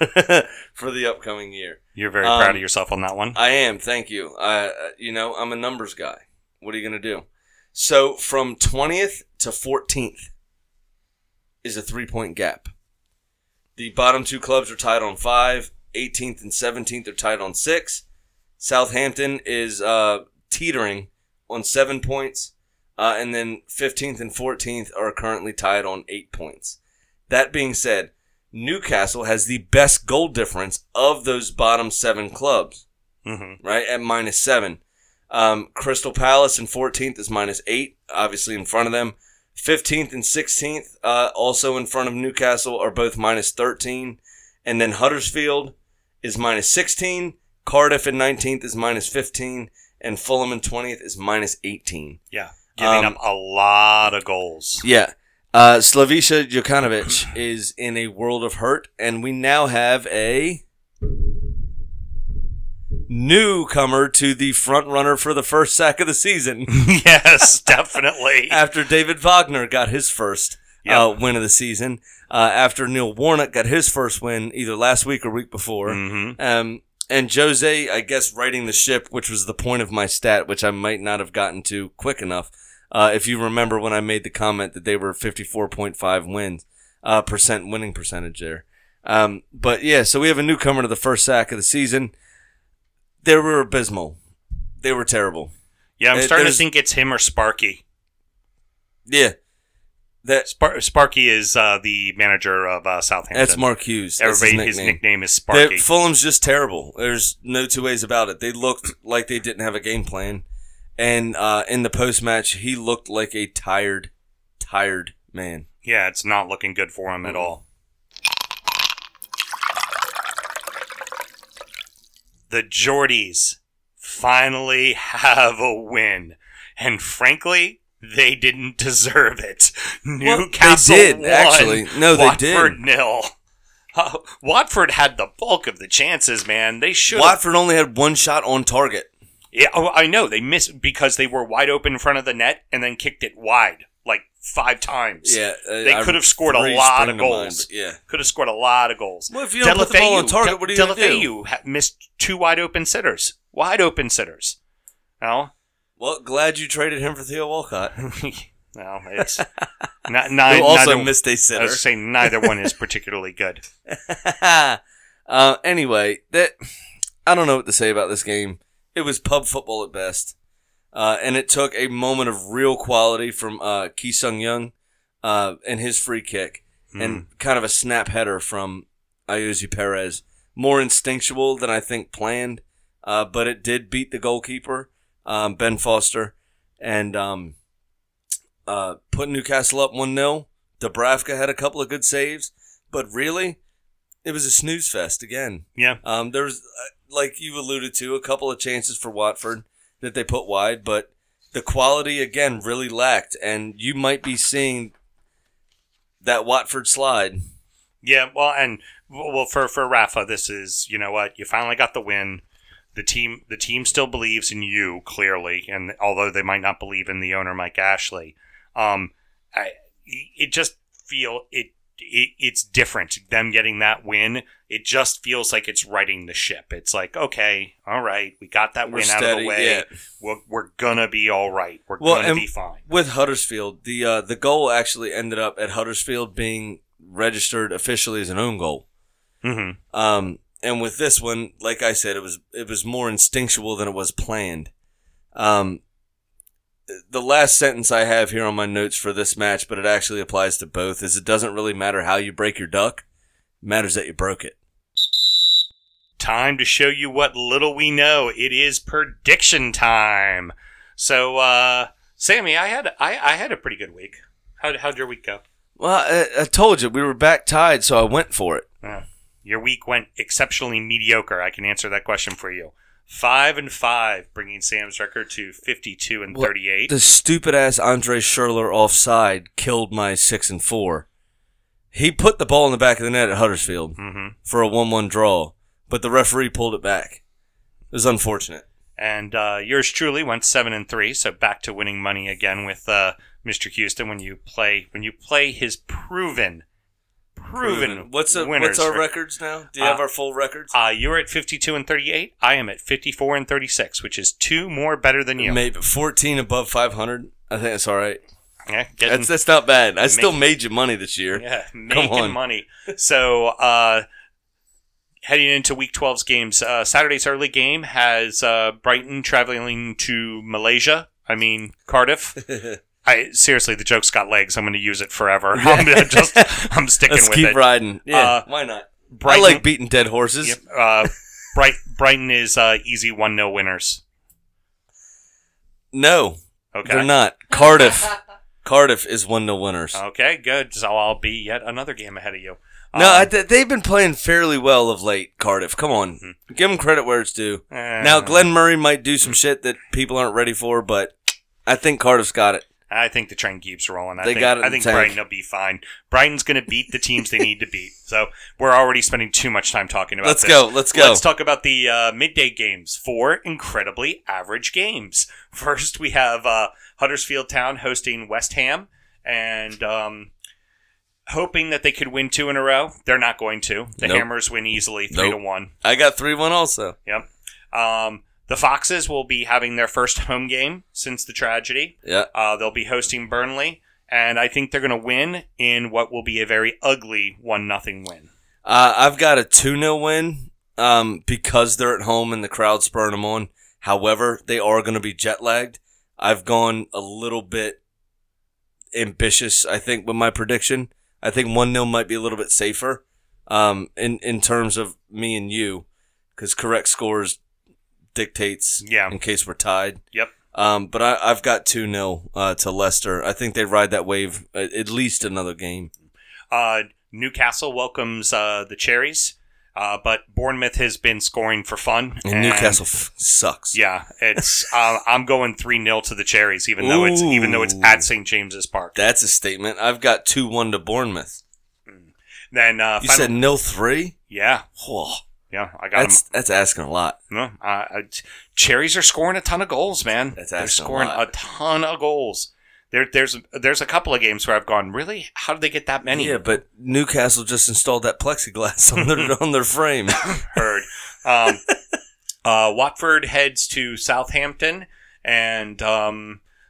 the upcoming year. You're very proud of yourself on that one. I am. Thank you. I'm a numbers guy. What are you going to do? So from 20th to 14th is a 3-point gap. The bottom 2 clubs are tied on 5. 18th and 17th are tied on 6. Southampton is teetering on 7 points. And then 15th and 14th are currently tied on 8 points. That being said, Newcastle has the best goal difference of those bottom 7 clubs, right, at -7. Crystal Palace in 14th is -8, obviously in front of them. 15th and 16th, also in front of Newcastle, are both -13. And then Huddersfield is -16. Cardiff in 19th is -15. And Fulham in 20th is -18. Yeah. Giving up a lot of goals. Yeah. Slavica Jokanovic is in a world of hurt, and we now have a newcomer to the front runner for the first sack of the season. Yes, definitely. After David Wagner got his first win of the season, after Neil Warnock got his first win either last week or week before, and Jose, I guess, righting the ship, which was the point of my stat, which I might not have gotten to quick enough. If you remember when I made the comment that they were 54.5 wins, percent winning percentage there. But yeah, so we have a newcomer to the first sack of the season. They were abysmal. They were terrible. Yeah, I'm starting to think it's him or Sparky. Yeah. That Sparky is the manager of Southampton. That's Mark Hughes. That's his nickname is Sparky. Fulham's just terrible. There's no two ways about it. They looked like they didn't have a game plan. And in the post-match, he looked like a tired man. Yeah, it's not looking good for him at all. The Geordies finally have a win. And frankly, they didn't deserve it. Newcastle they did, won. Actually. No, they did. Watford nil. Watford had the bulk of the chances, man. They should. Watford only had one shot on target. Yeah, I know. They missed because they were wide open in front of the net and then kicked it wide like 5 times. Yeah, they could have scored a lot of goals. Could have scored a lot of goals. Well, if you don't put the ball on target, what do you do? Delafeu missed 2 wide open sitters. Wide open sitters. No. Well, glad you traded him for Theo Walcott. Well, it's not who also missed a sitter. I was saying neither one is particularly good. Anyway, I don't know what to say about this game. It was pub football at best, and it took a moment of real quality from Ki Sung Young and his free kick, and kind of a snap header from Ayoze Perez. More instinctual than I think planned, but it did beat the goalkeeper. Ben Foster, and put Newcastle up 1-0. Dubravka had a couple of good saves, but really, It was a snooze fest again. Yeah. There was, like you alluded to, a couple of chances for Watford that they put wide, but the quality, again, really lacked. And you might be seeing that Watford slide. Yeah, well, and well for Rafa, this is, you know what, you finally got the win. The team still believes in you, clearly, and although they might not believe in the owner, Mike Ashley, it's different. Them getting that win, it just feels like it's righting the ship. It's like, okay, all right, we got that win out of the way. Yeah. We're gonna be all right. We're gonna be fine. With Huddersfield, the goal actually ended up at Huddersfield being registered officially as an own goal. Mm-hmm. And with this one, like I said, it was more instinctual than it was planned. The last sentence I have here on my notes for this match, but it actually applies to both, is it doesn't really matter how you break your duck. It matters that you broke it. Time to show you what little we know. It is prediction time. So, Sammy, I had a pretty good week. How'd your week go? Well, I told you, we were back tied, so I went for it. Oh. Your week went exceptionally mediocre. I can answer that question for you. 5-5, bringing Sam's record to 52-38. The stupid-ass Andre Schürrle offside killed my 6-4. He put the ball in the back of the net at Huddersfield for a 1-1 draw, but the referee pulled it back. It was unfortunate. And yours truly went 7-3, so back to winning money again with Mr. Houston when you play his proven what's our records now? Do you have our full records? You're at 52-38. I am at 54-36, which is 2 more better than you. Maybe 14 above 500. I think that's all right. Yeah, that's not bad. I still made you money this year. Yeah, making money. So heading into Week 12's games, Saturday's early game has Brighton traveling to Malaysia. I mean Cardiff. Seriously, the joke's got legs. I'm going to use it forever. Yeah. I'm sticking with it. Let's keep riding. Yeah, why not? Brighton, I like beating dead horses. Yep, Brighton is easy 1-0 winners. No, okay, they're not. Cardiff is 1-0 winners. Okay, good. So I'll be yet another game ahead of you. No, they've been playing fairly well of late, Cardiff. Come on. Mm-hmm. Give them credit where it's due. Now, Glenn Murray might do some shit that people aren't ready for, but I think Cardiff's got it. I think the train keeps rolling. I think Brighton will be fine. Brighton's going to beat the teams they need to beat. So we're already spending too much time talking about this. Let's go. Let's talk about the midday games. 4 incredibly average games. First, we have Huddersfield Town hosting West Ham and hoping that they could win 2 in a row. They're not going to. The Hammers win easily 3-1. I got 3-1 also. Yep. The Foxes will be having their first home game since the tragedy. Yeah. They'll be hosting Burnley, and I think they're going to win in what will be a very ugly 1-0 win. I've got a 2-0 win because they're at home and the crowd's spurring them on. However, they are going to be jet-lagged. I've gone a little bit ambitious, I think, with my prediction. I think 1-0 might be a little bit safer in terms of me and you, because correct scores dictates in case we're tied. Yep. But I've got 2-0 to Leicester. I think they ride that wave at least another game. Newcastle welcomes the Cherries, but Bournemouth has been scoring for fun. And Newcastle sucks. Yeah, it's I'm going 3-0 to the Cherries, even though it's at St. James's Park. That's a statement. I've got 2-1 to Bournemouth. Then you said 0-3? Yeah. Whoa. Yeah, I got that's asking a lot. No, Cherries are scoring a ton of goals, man. They're scoring a ton of goals. There's a couple of games where I've gone, really? How did they get that many? Yeah, but Newcastle just installed that plexiglass on their frame. Heard. Watford heads to Southampton, and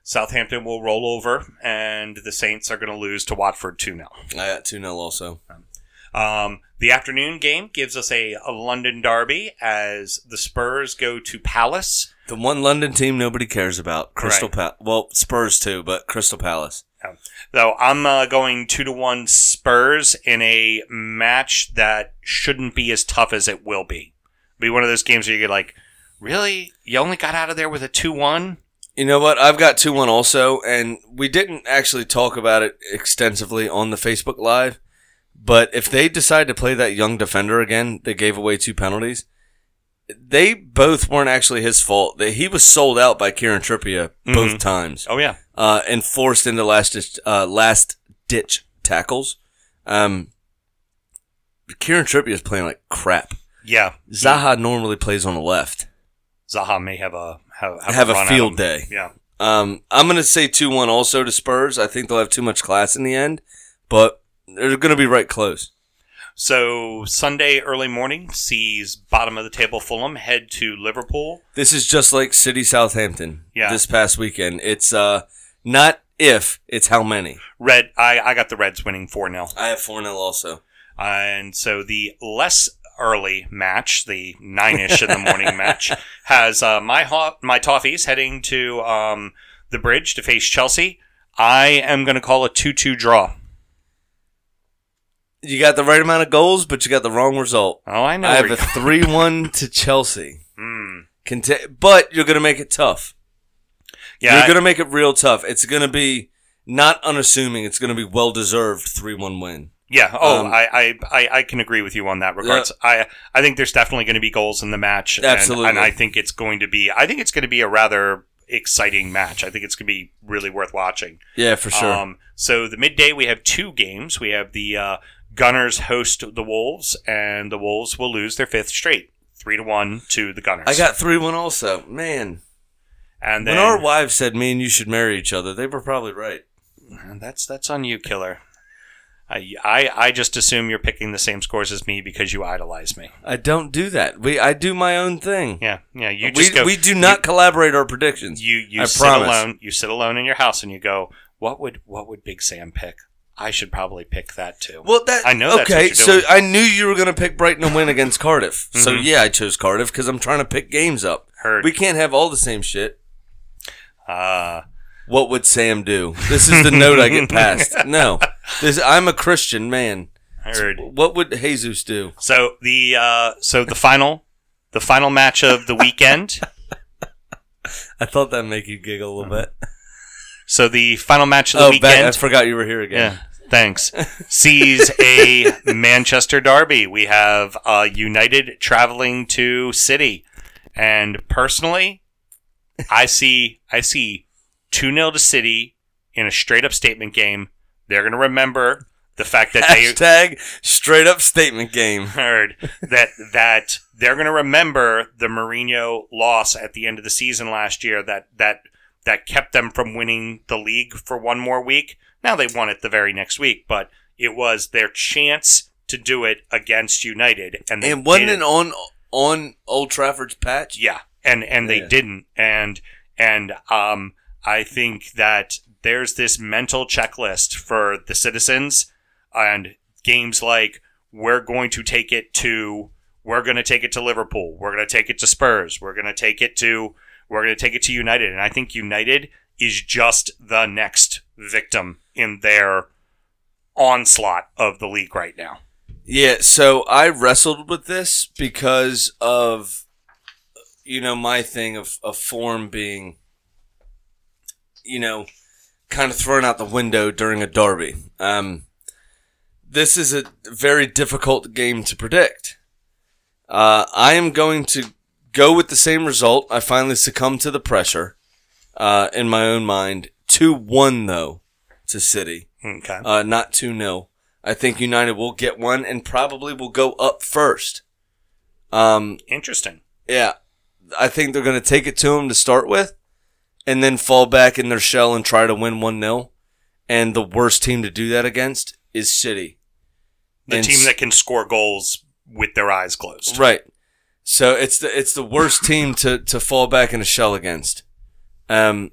Southampton will roll over, and the Saints are going to lose to Watford 2-0. I got 2-0 also. The afternoon game gives us a London derby as the Spurs go to Palace. The one London team nobody cares about, Crystal Palace. Well, Spurs too, but Crystal Palace. Yeah. So I'm going 2-1 Spurs in a match that shouldn't be as tough as it will be. It'll be one of those games where you're like, really? You only got out of there with a 2-1? You know what? I've got 2-1 also, and we didn't actually talk about it extensively on the Facebook Live. But if they decide to play that young defender again, they gave away 2 penalties. They both weren't actually his fault. He was sold out by Kieran Trippier both times. Oh, yeah. And forced into last-ditch tackles. Kieran Trippier is playing like crap. Yeah. Zaha normally plays on the left. Zaha may have a field day. Yeah. I'm going to say 2-1 also to Spurs. I think they'll have too much class in the end, but they're going to be right close. So Sunday early morning sees bottom of the table Fulham head to Liverpool. This is just like City Southampton this past weekend. It's not if, it's how many. I got the Reds winning 4-0. I have 4-0 also. And so the less early match, the 9-ish in the morning match, has my Toffees heading to the Bridge to face Chelsea. I am going to call a 2-2 draw. You got the right amount of goals, but you got the wrong result. Oh, I know. I have a 3-1 to Chelsea. But you're going to make it tough. Yeah, you're going to make it real tough. It's going to be not unassuming. It's going to be well-deserved 3-1 win. Yeah. Oh, I can agree with you on that regards. Yeah. I think there's definitely going to be goals in the match. Absolutely. And I think it's going to be a rather exciting match. I think it's going to be really worth watching. Yeah, for sure. So the midday we have 2 games. We have the Gunners host the Wolves, and the Wolves will lose their 5th straight, 3-1 to the Gunners. I got 3-1 also. Man. And then, when our wives said me and you should marry each other, they were probably right. That's on you, killer. I just assume you're picking the same scores as me because you idolize me. I don't do that. I do my own thing. Yeah. We do not collaborate our predictions. You I sit promise. Alone. You sit alone in your house and you go, what would Big Sam pick? I should probably pick that too. Well, I know. Okay, that's what you're doing. So I knew you were going to pick Brighton to win against Cardiff. Mm-hmm. So yeah, I chose Cardiff because I'm trying to pick games up. Heard. We can't have all the same shit. What would Sam do? This is the note I get passed. No. I'm a Christian man. Heard. So what would Jesus do? So the final match of the weekend. I thought that'd make you giggle a little bit. So the final match of the weekend. I forgot you were here again. Yeah, thanks. Sees a Manchester derby. We have United traveling to City, and personally, I see 2-0 to City in a straight up statement game. They're going to remember the fact that they... Hashtag straight up statement game. Heard. That they're going to remember the Mourinho loss at the end of the season last year that kept them from winning the league for one more week. Now they won it the very next week, but it was their chance to do it against United. And wasn't it on Old Trafford's patch? Yeah, and they didn't. And I think that... There's this mental checklist for the citizens, and games like we're going to take it to Liverpool, we're going to take it to Spurs, we're going to take it to United, and I think United is just the next victim in their onslaught of the league right now. Yeah, so I wrestled with this because of my thing of form being kind of thrown out the window during a derby. This is a very difficult game to predict. I am going to go with the same result. I finally succumbed to the pressure in my own mind. 2-1, though, to City. Okay. Not 2-0. I think United will get one and probably will go up first. Interesting. Yeah. I think they're going to take it to them to start with, and then fall back in their shell and try to win 1-0. And the worst team to do that against is City. The team that can score goals with their eyes closed. Right. So it's the worst team to fall back in a shell against. And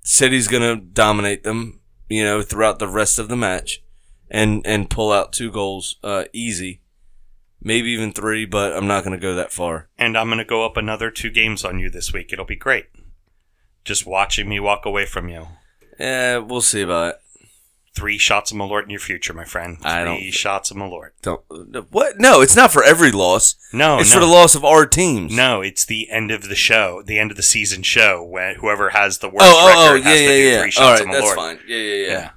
City's going to dominate them, throughout the rest of the match and pull out 2 goals easy. Maybe even 3, but I'm not going to go that far. And I'm going to go up another 2 games on you this week. It'll be great. Just watching me walk away from you. Yeah, we'll see about it. 3 shots of Malort in your future, my friend. 3 shots of Malort. What? No, it's not for every loss. No, it's for the loss of our teams. No, it's the end of the show, the end of the season show, when whoever has the worst record has to do 3 shots of Malort. All right, that's fine. Yeah.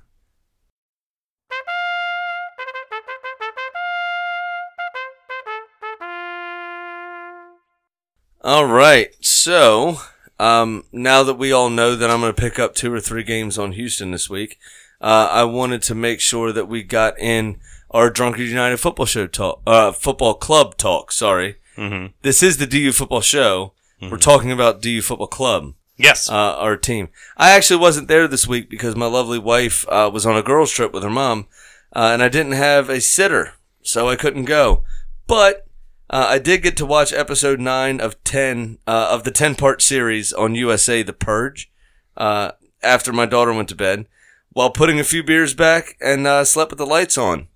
All right. So, now that we all know that I'm going to pick up 2 or 3 games on Houston this week, I wanted to make sure that we got in our Drunkard United Football Show talk, Football Club talk. Sorry. Mm-hmm. This is the DU Football Show. Mm-hmm. We're talking about DU Football Club. Yes. Our team. I actually wasn't there this week because my lovely wife, was on a girls trip with her mom, and I didn't have a sitter, so I couldn't go. But, I did get to watch episode 9 of 10, of the 10-part series on USA, The Purge, after my daughter went to bed, while putting a few beers back and, slept with the lights on.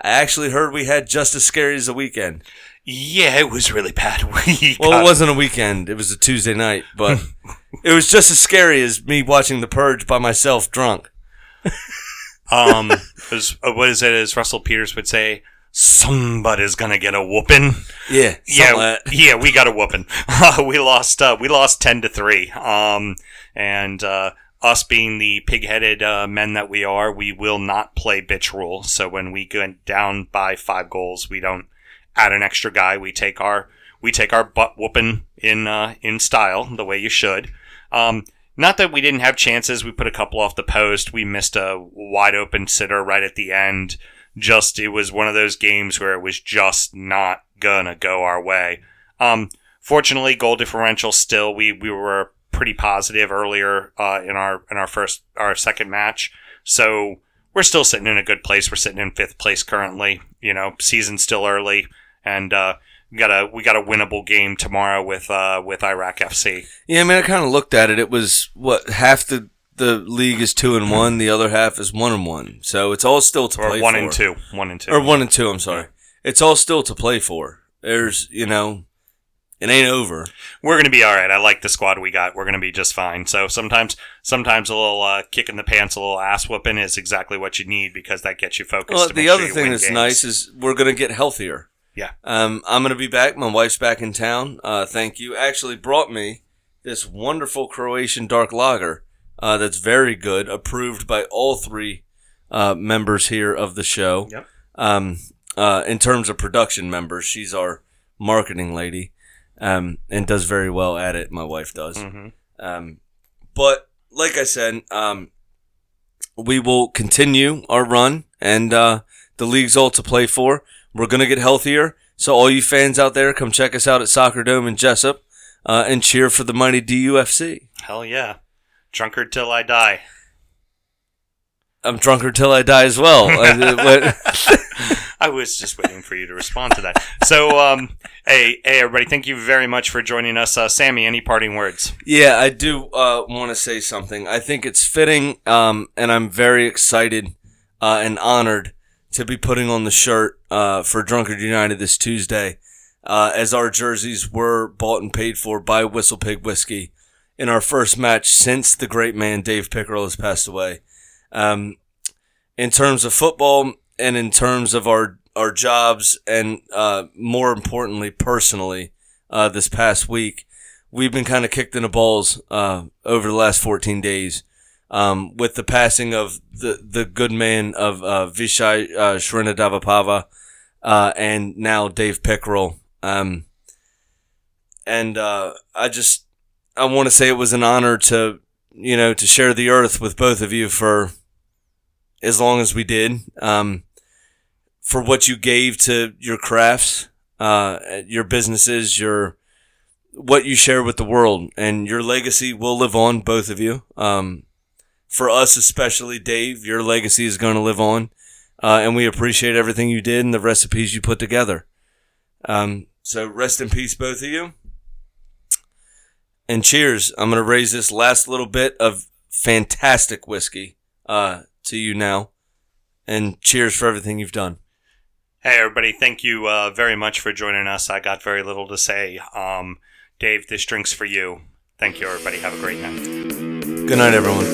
I actually heard we had just as scary as a weekend. Yeah, it was really bad. Well, it wasn't a weekend. It was a Tuesday night, but it was just as scary as me watching The Purge by myself drunk. What is it, as Russell Peters would say? Somebody's gonna get a whooping. Yeah, we got a whooping. We lost 10-3. And us being the pig-headed men that we are, we will not play bitch rule. So when we go down by 5 goals, we don't add an extra guy. We take our butt whooping in style, the way you should. Not that we didn't have chances. We put a couple off the post. We missed a wide open sitter right at the end. Just, it was one of those games where it was just not gonna go our way. Fortunately, goal differential still, we were pretty positive earlier, in our second match. So we're still sitting in a good place. We're sitting in 5th place currently, season's still early, and, we got a winnable game tomorrow with Iraq FC. Yeah, I kind of looked at it. It was what, half the league is 2-1, the other half is 1-1. So it's all still to play for. Or 1-2. 1-2. Or 1-2, I'm sorry. It's all still to play for. There's, it ain't over. We're going to be all right. I like the squad we got. We're going to be just fine. So sometimes a little kick in the pants, a little ass whooping is exactly what you need, because that gets you focused. Well, the other thing that's nice is we're going to get healthier. Yeah. I'm going to be back. My wife's back in town. Thank you. Actually brought me this wonderful Croatian dark lager. That's very good, approved by all 3 members here of the show. Yep. In terms of production members, she's our marketing lady, and does very well at it. My wife does. Mm-hmm. But like I said, we will continue our run, and the league's all to play for. We're going to get healthier. So all you fans out there, come check us out at Soccer Dome in Jessup, and cheer for the mighty DUFC. Hell yeah. Drunkard till I die. I'm drunkard till I die as well. I was just waiting for you to respond to that. So, hey, everybody, thank you very much for joining us. Sammy, any parting words? Yeah, I do want to say something. I think it's fitting, and I'm very excited and honored to be putting on the shirt for Drunkard United this Tuesday, as our jerseys were bought and paid for by WhistlePig Whiskey in our first match since the great man Dave Pickerell has passed away. In terms of football and in terms of our jobs, and more importantly, personally, this past week, we've been kind of kicked in the balls over the last 14 days with the passing of the good man of Vichai Srivaddhanaprabha, and now Dave Pickerell. I want to say it was an honor to, to share the earth with both of you for as long as we did, for what you gave to your crafts, your businesses, what you share with the world, and your legacy will live on, both of you. For us, especially Dave, your legacy is going to live on, and we appreciate everything you did and the recipes you put together. So rest in peace, both of you. And cheers. I'm going to raise this last little bit of fantastic whiskey to you now. And cheers for everything you've done. Hey, everybody. Thank you very much for joining us. I got very little to say. Dave, this drink's for you. Thank you, everybody. Have a great night. Good night, everyone.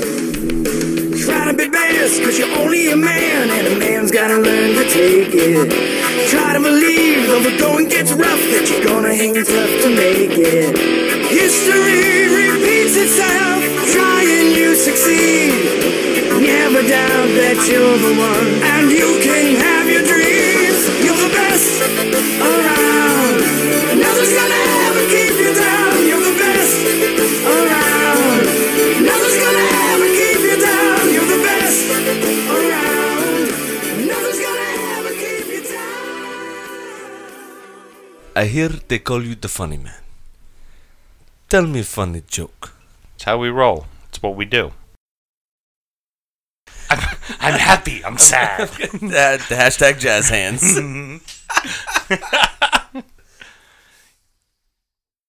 Try to be best, because you're only a man, and a man's got to learn to take it. Try to believe, though the going gets rough, that you're going to hang tough to make it. History repeats itself, try and you succeed. Never doubt that you're the one, and you can have your dreams. You're the best around, nothing's gonna ever keep you down. I hear they call you the funny man. Tell me a funny joke. It's how we roll. It's what we do. I'm happy. I'm sad. The hashtag jazz hands.